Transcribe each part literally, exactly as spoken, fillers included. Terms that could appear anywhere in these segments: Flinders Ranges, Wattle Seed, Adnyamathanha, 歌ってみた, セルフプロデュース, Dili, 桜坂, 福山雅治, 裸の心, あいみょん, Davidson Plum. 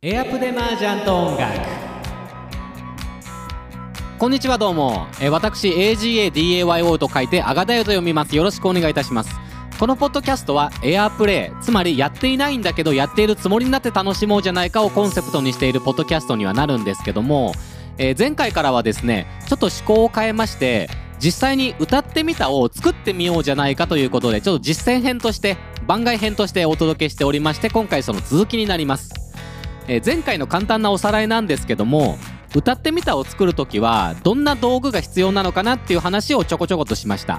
エアプで麻雀と音楽。こんにちは、どうも。え私 エージーエー ダヨ と書いて エージーエー ダヨと読みます。よろしくお願いいたします。このポッドキャストはエアプレイ、つまりやっていないんだけどやっているつもりになって楽しもうじゃないかをコンセプトにしているポッドキャストにはなるんですけども、えー、前回からはですね、ちょっと趣向を変えまして、実際に歌ってみたを作ってみようじゃないかということで、ちょっと実践編として番外編としてお届けしておりまして、今回その続きになります。え前回の簡単なおさらいなんですけども、歌ってみたを作るときはどんな道具が必要なのかなっていう話をちょこちょことしました。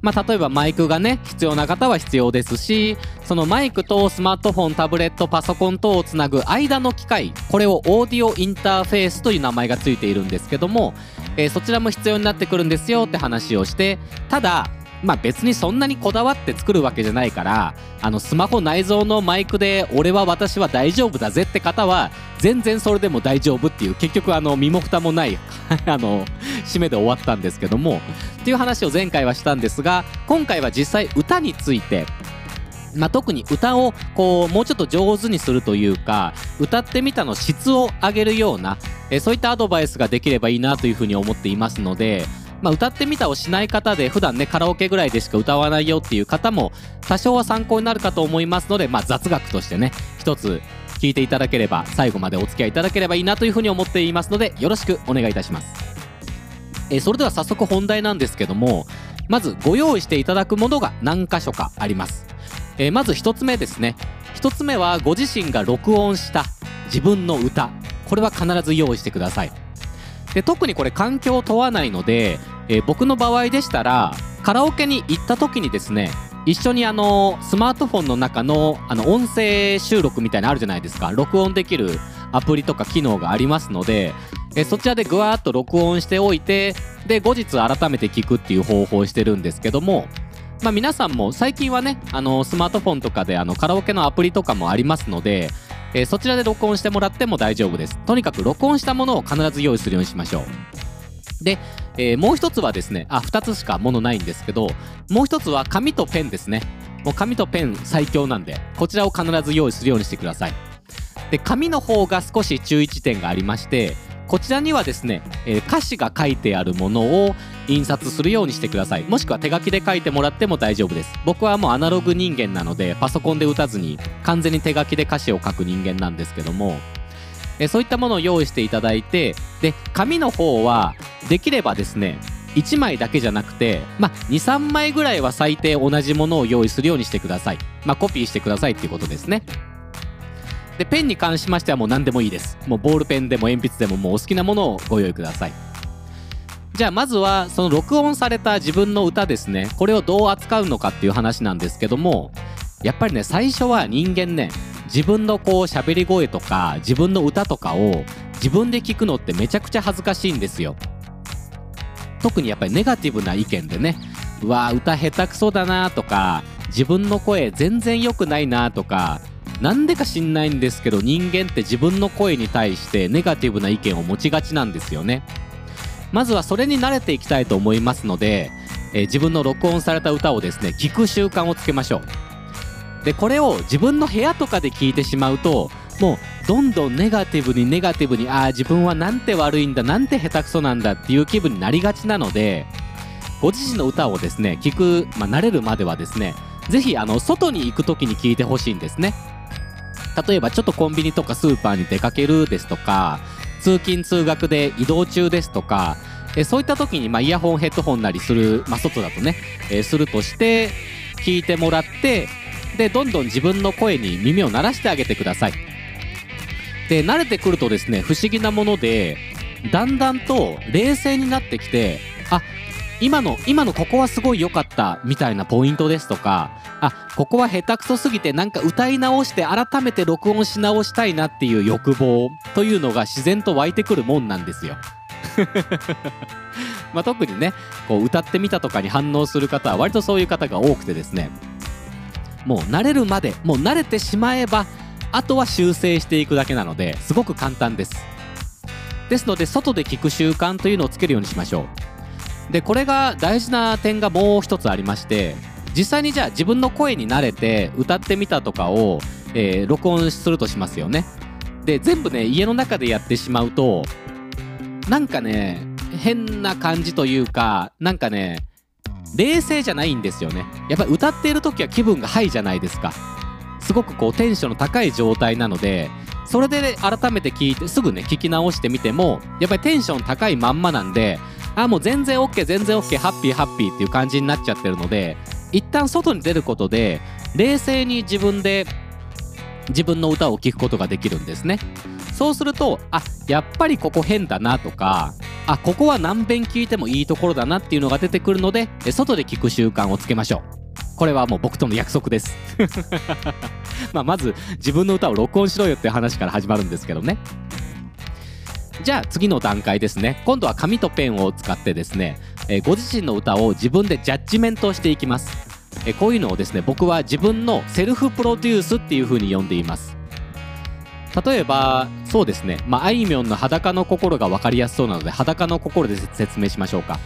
まあ、例えばマイクがね、必要な方は必要ですし、そのマイクとスマートフォン、タブレット、パソコン等をつなぐ間の機械、これをオーディオインターフェースという名前がついているんですけども、えー、そちらも必要になってくるんですよって話をして、ただまあ別にそんなにこだわって作るわけじゃないから、あのスマホ内蔵のマイクで俺は私は大丈夫だぜって方は全然それでも大丈夫っていう、結局あの身も蓋もないあの締めで終わったんですけども、っていう話を前回はしたんですが、今回は実際歌について、まあ、特に歌をこうもうちょっと上手にするというか、歌ってみたの質を上げるような、えそういったアドバイスができればいいなというふうに思っていますので、まあ、歌ってみたをしない方で、普段ねカラオケぐらいでしか歌わないよっていう方も多少は参考になるかと思いますので、まあ、雑学としてね一つ聞いていただければ、最後までお付き合いいただければいいなというふうに思っていますので、よろしくお願いいたします。えそれでは早速本題なんですけども、まずご用意していただくものが何箇所かあります。えまず一つ目ですね。一つ目はご自身が録音した自分の歌、これは必ず用意してください。で特にこれ環境を問わないので、えー、僕の場合でしたらカラオケに行った時にですね、一緒にあのスマートフォンの中の、あの音声収録みたいなのあるじゃないですか。録音できるアプリとか機能がありますので、えー、そちらでぐわーっと録音しておいて、で後日改めて聞くっていう方法をしてるんですけども、まあ、皆さんも最近はね、あのスマートフォンとかであのカラオケのアプリとかもありますので、えー、そちらで録音してもらっても大丈夫です。とにかく録音したものを必ず用意するようにしましょう。で、えー、もう一つはですね、あ、二つしかものないんですけど、もう一つは紙とペンですね。もう紙とペン最強なんで、こちらを必ず用意するようにしてください。で、紙の方が少し注意点がありまして、こちらにはですね、えー、歌詞が書いてあるものを印刷するようにしてください。もしくは手書きで書いてもらっても大丈夫です。僕はもうアナログ人間なので、パソコンで打たずに完全に手書きで歌詞を書く人間なんですけども、えそういったものを用意していただいて、で紙の方はできればですね、いちまいだけじゃなくて、まあ、に、さんまいぐらいは最低同じものを用意するようにしてください。まあ、コピーしてくださいっていうことですね。でペンに関しましてはもう何でもいいです。もうボールペンでも鉛筆でも、もうお好きなものをご用意ください。じゃあまずはその録音された自分の歌ですね、これをどう扱うのかっていう話なんですけども、やっぱりね、最初は人間ね、自分のこう喋り声とか自分の歌とかを自分で聞くのってめちゃくちゃ恥ずかしいんですよ。特にやっぱりネガティブな意見でね、うわー歌下手くそだなとか、自分の声全然良くないなとか、なんでか知んないんですけど、人間って自分の声に対してネガティブな意見を持ちがちなんですよね。まずはそれに慣れていきたいと思いますので、えー、自分の録音された歌をですね、聴く習慣をつけましょう。でこれを自分の部屋とかで聴いてしまうと、もうどんどんネガティブにネガティブに、ああ自分はなんて悪いんだ、なんて下手くそなんだっていう気分になりがちなので、ご自身の歌をですね聴く、まあ、慣れるまではですね、ぜひあの外に行く時に聴いてほしいんですね。例えばちょっとコンビニとかスーパーに出かけるですとか、通勤通学で移動中ですとか、えそういった時にまあイヤホンヘッドホンなりする、まあ、外だとね、えするとして聞いてもらって、でどんどん自分の声に耳を鳴らしてあげてください。で慣れてくるとですね、不思議なものでだんだんと冷静になってきて、あ今の今のここはすごい良かったみたいなポイントですとか、あここは下手くそすぎてなんか歌い直して改めて録音し直したいなっていう欲望というのが自然と湧いてくるもんなんですよまあ特にね、こう歌ってみたとかに反応する方は割とそういう方が多くてですね、もう慣れるまで、もう慣れてしまえばあとは修正していくだけなので、すごく簡単です。ですので外で聞く習慣というのをつけるようにしましょう。でこれが大事な点がもう一つありまして、実際にじゃあ自分の声に慣れて歌ってみたとかを、えー、録音するとしますよね。で全部ね家の中でやってしまうとなんかね変な感じというかなんかね冷静じゃないんですよね。やっぱり歌っている時は気分がハイじゃないですか。すごくこうテンションの高い状態なので、それで、ね、改めて聞いてすぐね聞き直してみてもやっぱりテンション高いまんまなんで、あもう全然 OK 全然 OK ハッピーハッピーっていう感じになっちゃってるので、一旦外に出ることで冷静に自分で自分の歌を聴くことができるんですね。そうするとあやっぱりここ変だなとか、あここは何遍聴いてもいいところだなっていうのが出てくるので、外で聴く習慣をつけましょう。これはもう僕との約束ですまあまず自分の歌を録音しろよっていう話から始まるんですけどね。じゃあ次の段階ですね。今度は紙とペンを使ってですね、えー、ご自身の歌を自分でジャッジメントをしていきます。えー、こういうのをですね僕は自分のセルフプロデュースっていう風に呼んでいます。例えばそうですね、まあ、あいみょんの「裸の心」が分かりやすそうなので「裸の心」で説明しましょうか。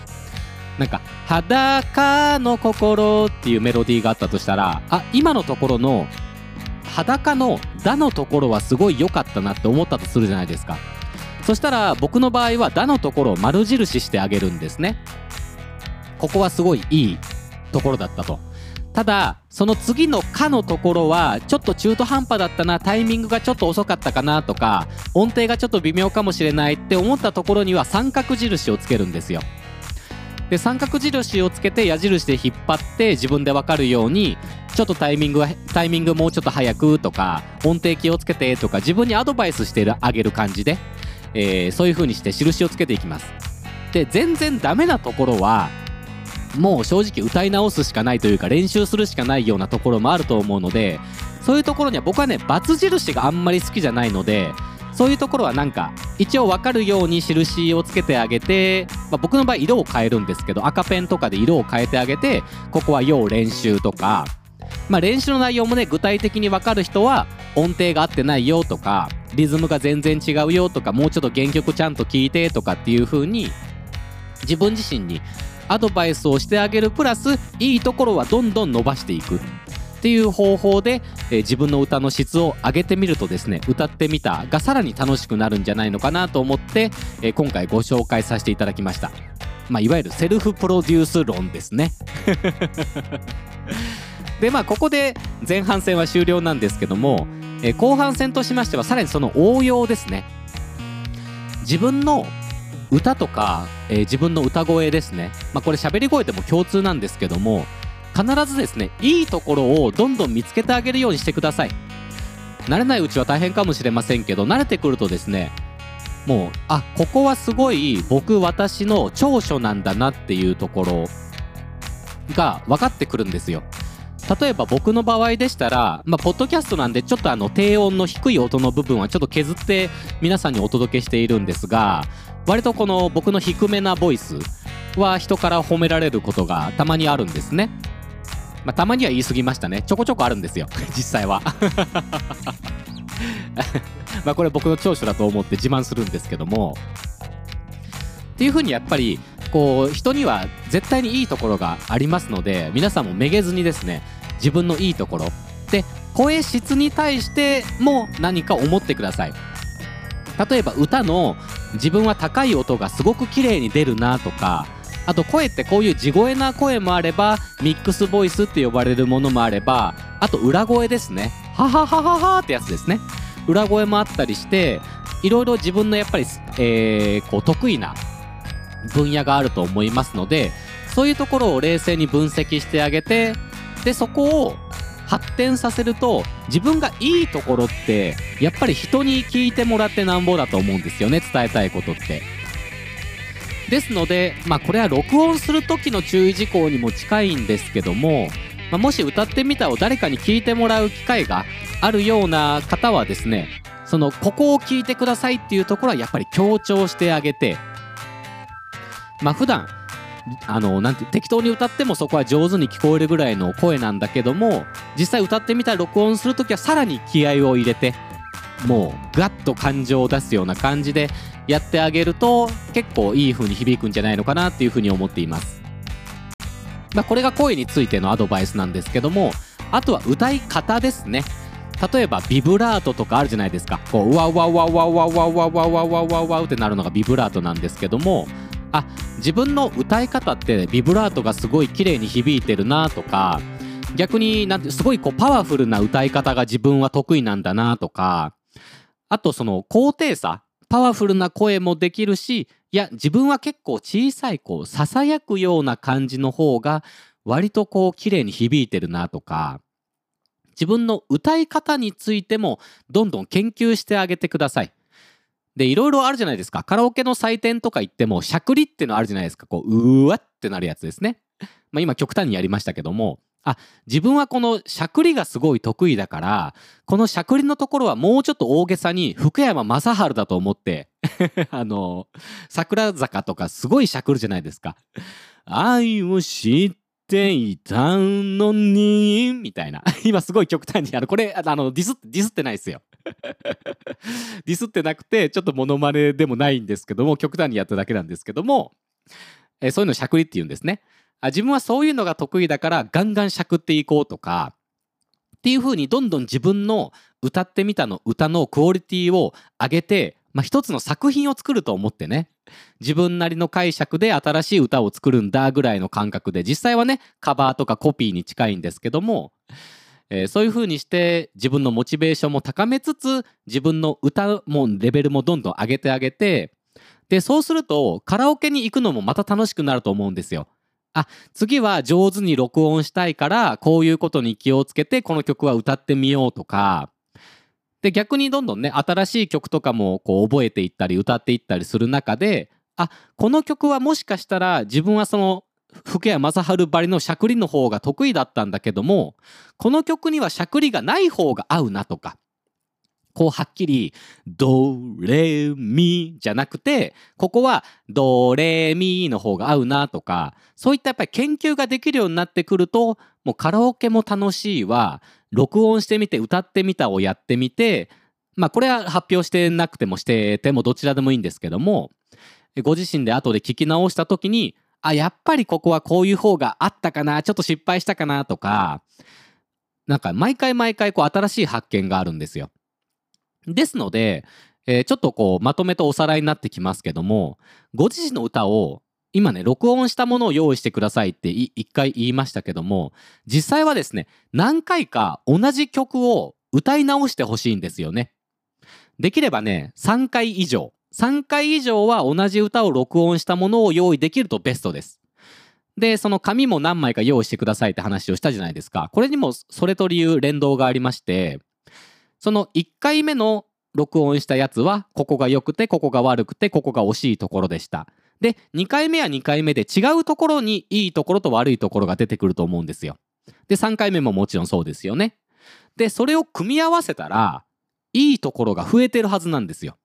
なんか「裸の心」っていうメロディーがあったとしたら、あ今のところの「裸のだ」のところはすごい良かったなって思ったとするじゃないですか。そしたら僕の場合は「だ」のところを丸印してあげるんですね。ここはすごいいいところだったと。ただその次の「か」のところはちょっと中途半端だったな、タイミングがちょっと遅かったかなとか、音程がちょっと微妙かもしれないって思ったところには三角印をつけるんですよ。で三角印をつけて矢印で引っ張って自分で分かるように、ちょっとタイミングはタイミングもうちょっと早くとか、音程気をつけてとか自分にアドバイスしてあげる感じで、えー、そういう風にして印をつけていきます。で全然ダメなところはもう正直歌い直すしかないというか練習するしかないようなところもあると思うので、そういうところには僕はね×印があんまり好きじゃないので。そういうところはなんか一応分かるように印をつけてあげて、まあ、僕の場合色を変えるんですけど赤ペンとかで色を変えてあげて、ここは要練習とか、まあ、練習の内容もね具体的に分かる人は音程が合ってないよとかリズムが全然違うよとか、もうちょっと原曲ちゃんと聴いてとかっていう風に自分自身にアドバイスをしてあげるプラスいいところはどんどん伸ばしていくっていう方法で、えー、自分の歌の質を上げてみるとですね、歌ってみたがさらに楽しくなるんじゃないのかなと思って、えー、今回ご紹介させていただきました。まあ、いわゆるセルフプロデュース論ですねでまあここで前半戦は終了なんですけども、えー、後半戦としましてはさらにその応用ですね。自分の歌とか、えー、自分の歌声ですね、まあ、これ喋り声でも共通なんですけども、必ずですねいいところをどんどん見つけてあげるようにしてください。慣れないうちは大変かもしれませんけど、慣れてくるとですねもうあここはすごい僕私の長所なんだなっていうところが分かってくるんですよ。例えば僕の場合でしたら、まあ、ポッドキャストなんでちょっとあの低音の低い音の部分はちょっと削って皆さんにお届けしているんですが、割とこの僕の低めなボイスは人から褒められることがたまにあるんですね。まあ、たまには言い過ぎましたね。ちょこちょこあるんですよ実際はまあこれ僕の長所だと思って自慢するんですけども、っていう風にやっぱりこう人には絶対にいいところがありますので、皆さんもめげずにですね自分のいいところで声質に対しても何か思ってください。例えば歌の自分は高い音がすごく綺麗に出るなとか、あと声ってこういう地声な声もあればミックスボイスって呼ばれるものもあれば、あと裏声ですね、はははははってやつですね、裏声もあったりしていろいろ自分のやっぱり、えー、こう得意な分野があると思いますので、そういうところを冷静に分析してあげて、でそこを発展させると自分がいいところってやっぱり人に聞いてもらってなんぼだと思うんですよね、伝えたいことって。ですので、まあ、これは録音する時の注意事項にも近いんですけども、まあ、もし歌ってみたを誰かに聞いてもらう機会があるような方はですね、そのここを聞いてくださいっていうところはやっぱり強調してあげて、まあ普段あのなんて適当に歌ってもそこは上手に聞こえるぐらいの声なんだけども、実際歌ってみた録音する時はさらに気合を入れてもうガッと感情を出すような感じでやってあげると結構いい風に響くんじゃないのかなっていう風に思っています。まあ、これが声についてのアドバイスなんですけども、あとは歌い方ですね。例えばビブラートとかあるじゃないですか。こうワウワウワウワウワウワウワウワウワウワウワウワウってなるのがビブラートなんですけども、あ、自分の歌い方ってビブラートがすごい綺麗に響いてるなとか、逆になんてすごいこうパワフルな歌い方が自分は得意なんだなとか、あとその高低差、パワフルな声もできるし、いや自分は結構小さいこうささやくような感じの方が割とこう綺麗に響いてるなとか、自分の歌い方についてもどんどん研究してあげてください。で、いろいろあるじゃないですか。カラオケの採点とか行ってもしゃくりってのあるじゃないですか。こううーわってなるやつですね。まあ今極端にやりましたけども、あ、自分はこのしゃくりがすごい得意だから、このしゃくりのところはもうちょっと大げさに福山雅治だと思ってあの桜坂とかすごいしゃくるじゃないですか。愛を知っていたのにみたいな今すごい極端にあのこれあのディス、ディスってないですよディスってなくてちょっとモノマネでもないんですけども、極端にやっただけなんですけども、えそういうのしゃくりって言うんですね。あ、自分はそういうのが得意だからガンガンしゃくっていこうとかっていう風に、どんどん自分の歌ってみたの歌のクオリティを上げて、まあ、一つの作品を作ると思ってね、自分なりの解釈で新しい歌を作るんだぐらいの感覚で、実際はねカバーとかコピーに近いんですけども、えー、そういう風にして自分のモチベーションも高めつつ、自分の歌もレベルもどんどん上げてあげて、でそうするとカラオケに行くのもまた楽しくなると思うんですよ。あ、次は上手に録音したいからこういうことに気をつけてこの曲は歌ってみようとかで、逆にどんどんね新しい曲とかもこう覚えていったり歌っていったりする中で、あ、この曲はもしかしたら自分はその福山雅治ばりのしゃくりの方が得意だったんだけども、この曲にはしゃくりがない方が合うなとか、こうはっきりドレミじゃなくてここはドレミの方が合うなとか、そういったやっぱり研究ができるようになってくると、もうカラオケも楽しいわ、録音してみて歌ってみたをやってみて、まあこれは発表してなくてもしててもどちらでもいいんですけども、ご自身で後で聞き直した時に、あ、やっぱりここはこういう方があったかな、ちょっと失敗したかなとか、なんか毎回毎回こう新しい発見があるんですよ。ですので、えー、ちょっとこうまとめとおさらいになってきますけども、ご自身の歌を今ね録音したものを用意してくださいって一回言いましたけども、実際はですね何回か同じ曲を歌い直してほしいんですよね。できればねさんかい以上、さんかい以上は同じ歌を録音したものを用意できるとベストです。でその紙も何枚か用意してくださいって話をしたじゃないですか。これにもそれと理由連動がありまして、そのいっかいめの録音したやつはここが良くてここが悪くてここが惜しいところでした。でにかいめはにかいめで違うところにいいところと悪いところが出てくると思うんですよ。でさんかいめももちろんそうですよね。でそれを組み合わせたらいいところが増えてるはずなんですよ。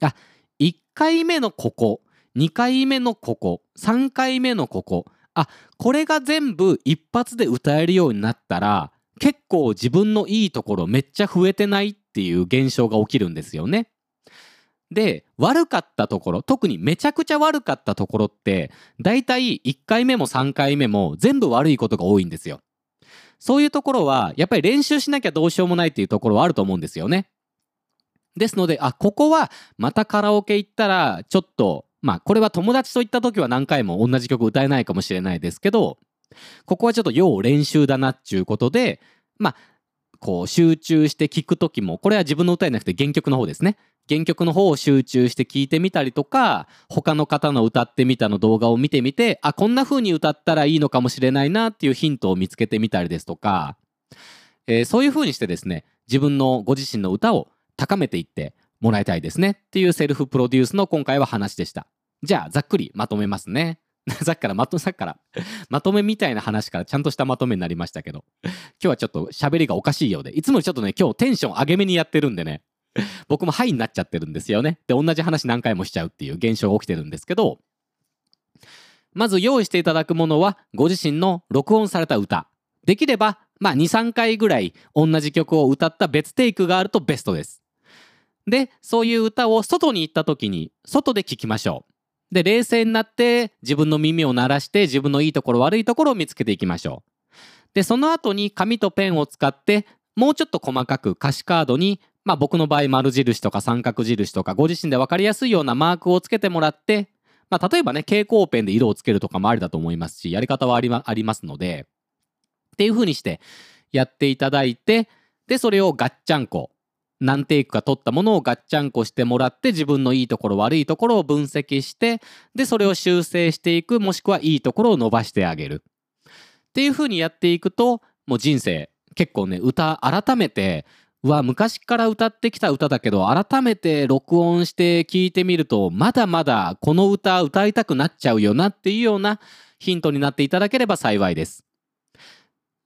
あ、いっかいめのここ、にかいめのここ、さんかいめのここ、あ、これが全部一発で歌えるようになったら結構自分のいいところめっちゃ増えてないっていう現象が起きるんですよね。で悪かったところ、特にめちゃくちゃ悪かったところってだいたいいっかいめもさんかいめも全部悪いことが多いんですよ。そういうところはやっぱり練習しなきゃどうしようもないっていうところはあると思うんですよね。ですので、あ、ここはまたカラオケ行ったらちょっと、まあこれは友達と行った時は何回も同じ曲歌えないかもしれないですけど、ここはちょっと要練習だなっちゅうことで、まあこう集中して聴く時も、これは自分の歌じゃなくて原曲の方ですね、原曲の方を集中して聴いてみたりとか、他の方の歌ってみたの動画を見てみて、あ、こんな風に歌ったらいいのかもしれないなっていうヒントを見つけてみたりですとか、えー、そういう風にしてですね自分のご自身の歌を高めていってもらいたいですねっていうセルフプロデュースの今回は話でした。じゃあざっくりまとめますね。さっきからまと、さっきからまとめみたいな話からちゃんとしたまとめになりましたけど、今日はちょっと喋りがおかしいようで、いつもちょっとね今日テンション上げめにやってるんでね、僕もハイになっちゃってるんですよね。で同じ話何回もしちゃうっていう現象が起きてるんですけど、まず用意していただくものはご自身の録音された歌、できればまあにさんかいぐらい同じ曲を歌った別テイクがあるとベストです。でそういう歌を外に行った時に外で聴きましょう。で冷静になって自分の耳を鳴らして自分のいいところ悪いところを見つけていきましょう。でその後に紙とペンを使ってもうちょっと細かく歌詞カードに、まあ、僕の場合丸印とか三角印とかご自身で分かりやすいようなマークをつけてもらって、まあ、例えばね蛍光ペンで色をつけるとかもありだと思いますし、やり方はありま、ありますのでっていう風にしてやっていただいて、でそれをガッチャンコ何テイクか取ったものをガッチャンコしてもらって、自分のいいところ悪いところを分析して、でそれを修正していく、もしくはいいところを伸ばしてあげるっていう風にやっていくと、もう人生結構ね、歌改めてうわ昔から歌ってきた歌だけど改めて録音して聴いてみると、まだまだこの歌歌いたくなっちゃうよなっていうようなヒントになっていただければ幸いです。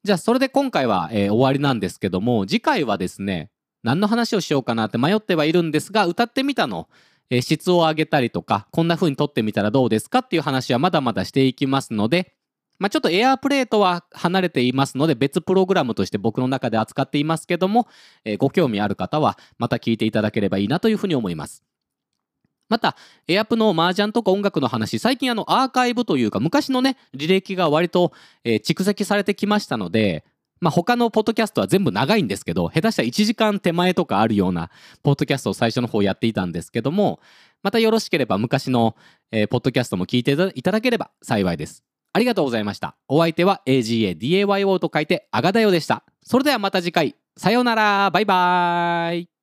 じゃあそれで今回は、えー、終わりなんですけども、次回はですね何の話をしようかなって迷ってはいるんですが、歌ってみたの、えー、質を上げたりとかこんな風に撮ってみたらどうですかっていう話はまだまだしていきますので、まあ、ちょっとエアープレーとは離れていますので別プログラムとして僕の中で扱っていますけども、えー、ご興味ある方はまた聞いていただければいいなというふうに思います。またエアプの麻雀とか音楽の話、最近あのアーカイブというか昔のね履歴が割と、えー、蓄積されてきましたので、まあ、他のポッドキャストは全部長いんですけど、下手したらいちじかん手前とかあるようなポッドキャストを最初の方やっていたんですけども、またよろしければ昔の、えー、ポッドキャストも聞いていただければ幸いです。ありがとうございました。お相手は エージーエー ダヨ と書いて エージーエー ダヨ でした。それではまた次回。さようなら。バイバーイ。